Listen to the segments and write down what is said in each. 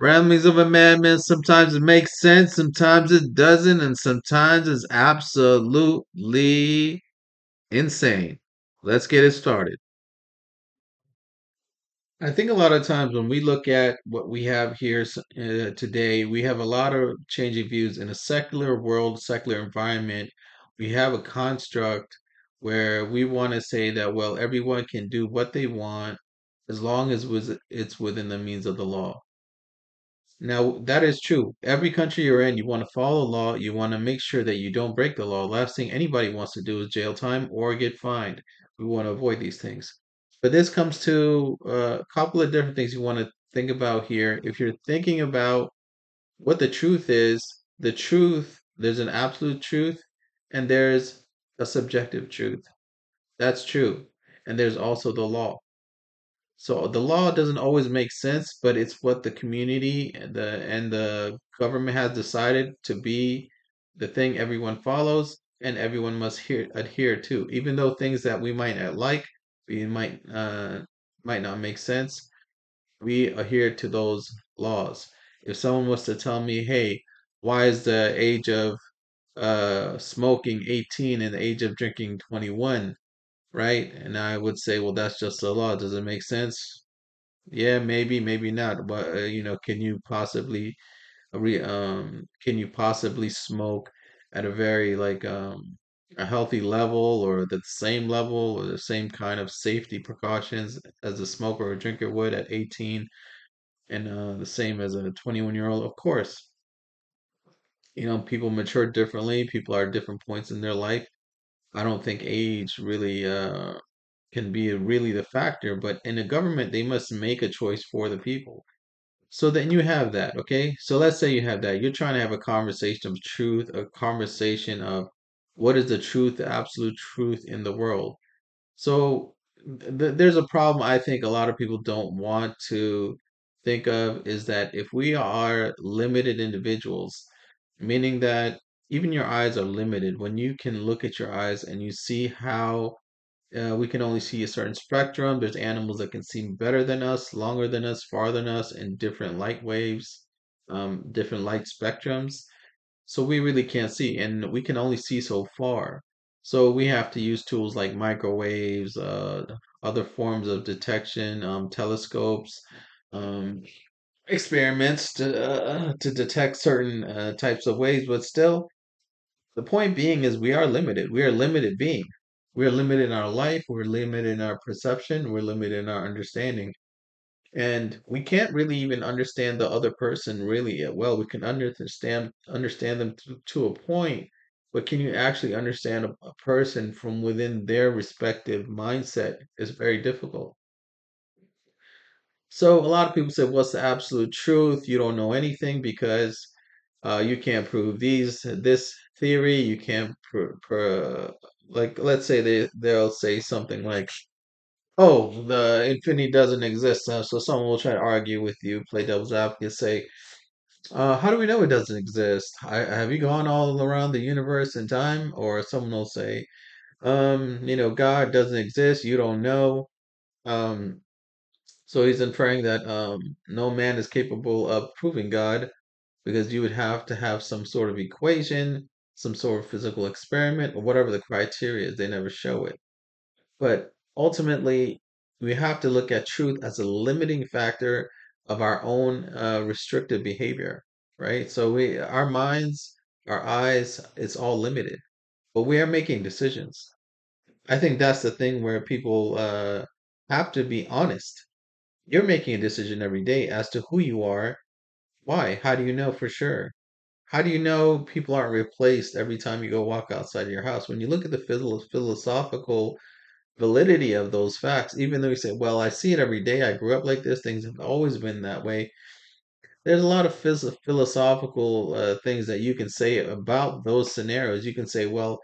Ramblings of a madman, sometimes it makes sense, sometimes it doesn't, and sometimes it's absolutely insane. Let's get it started. I think a lot of times when we look at what we have here today, we have a lot of changing views in a secular world, secular environment. We have a construct where we want to say that, well, everyone can do what they want as long as it's within the means of the law. Now, that is true. Every country you're in, you want to follow the law. You want to make sure that you don't break the law. Last thing anybody wants to do is jail time or get fined. We want to avoid these things. But this comes to a couple of different things you want to think about here. If you're thinking about what the truth is, there's an absolute truth, and there's a subjective truth. That's true. And there's also the law. So the law doesn't always make sense, but it's what the community and the government has decided to be the thing everyone follows and everyone must adhere to, even though things that we might not like, we might not make sense. We adhere to those laws. If someone was to tell me, hey, why is the age of smoking 18 and the age of drinking 21, right? And I would say, well, that's just the law. Does it make sense? Yeah, maybe, maybe not. But can you possibly smoke at a very a healthy level or the same level or the same kind of safety precautions as a smoker or a drinker would at 18 and the same as a 21-year-old? Of course. People mature differently. People are at different points in their life. I don't think age really can be really the factor, but in a government, they must make a choice for the people. So then you have that, okay? So let's say you have that. You're trying to have a conversation of truth, a conversation of what is the truth, the absolute truth in the world? So there's a problem I think a lot of people don't want to think of, is that if we are limited individuals, meaning that even your eyes are limited, when you can look at your eyes and you see how we can only see a certain spectrum, there's animals that can see better than us, longer than us, farther than us, in different light waves, different light spectrums. So we really can't see, and we can only see so far. So we have to use tools like microwaves, other forms of detection, telescopes, experiments to detect certain types of waves. But still, the point being is we are limited. We are a limited being. We are limited in our life. We're limited in our perception. We're limited in our understanding. And we can't really even understand the other person really yet. Well, we can understand them to a point, but can you actually understand a person from within their respective mindset is very difficult. So a lot of people say, what's the absolute truth? You don't know anything because you can't prove this theory. You can't let's say they'll say something like, oh, the infinity doesn't exist. So someone will try to argue with you, play devil's advocate, say, how do we know it doesn't exist? Have you gone all around the universe in time? Or someone will say, God doesn't exist. You don't know. So he's inferring that no man is capable of proving God because you would have to have some sort of equation, some sort of physical experiment, or whatever the criteria is. They never show it. But ultimately, we have to look at truth as a limiting factor of our own restrictive behavior, right? So our minds, our eyes, it's all limited, but we are making decisions. I think that's the thing where people have to be honest. You're making a decision every day as to who you are, why, how do you know for sure? How do you know people aren't replaced every time you go walk outside of your house? When you look at the philosophical validity of those facts, even though you say, well, I see it every day, I grew up like this, things have always been that way, there's a lot of philosophical things that you can say about those scenarios. You can say, well,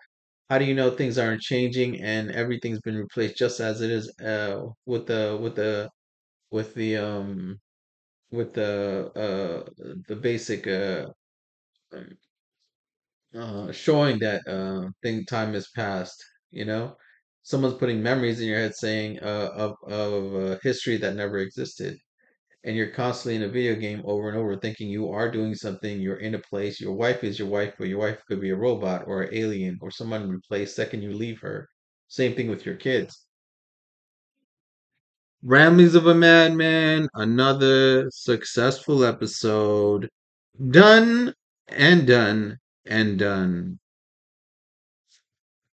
how do you know things aren't changing and everything's been replaced just as it is with the basic showing that time has passed, Someone's putting memories in your head saying of history that never existed. and you're constantly in a video game over and over thinking you are doing something, you're in a place, your wife is your wife, but your wife could be a robot or an alien or someone replaced the second you leave her. Same thing with your kids. Ramblings of a Madman, another successful episode. Done and done and done.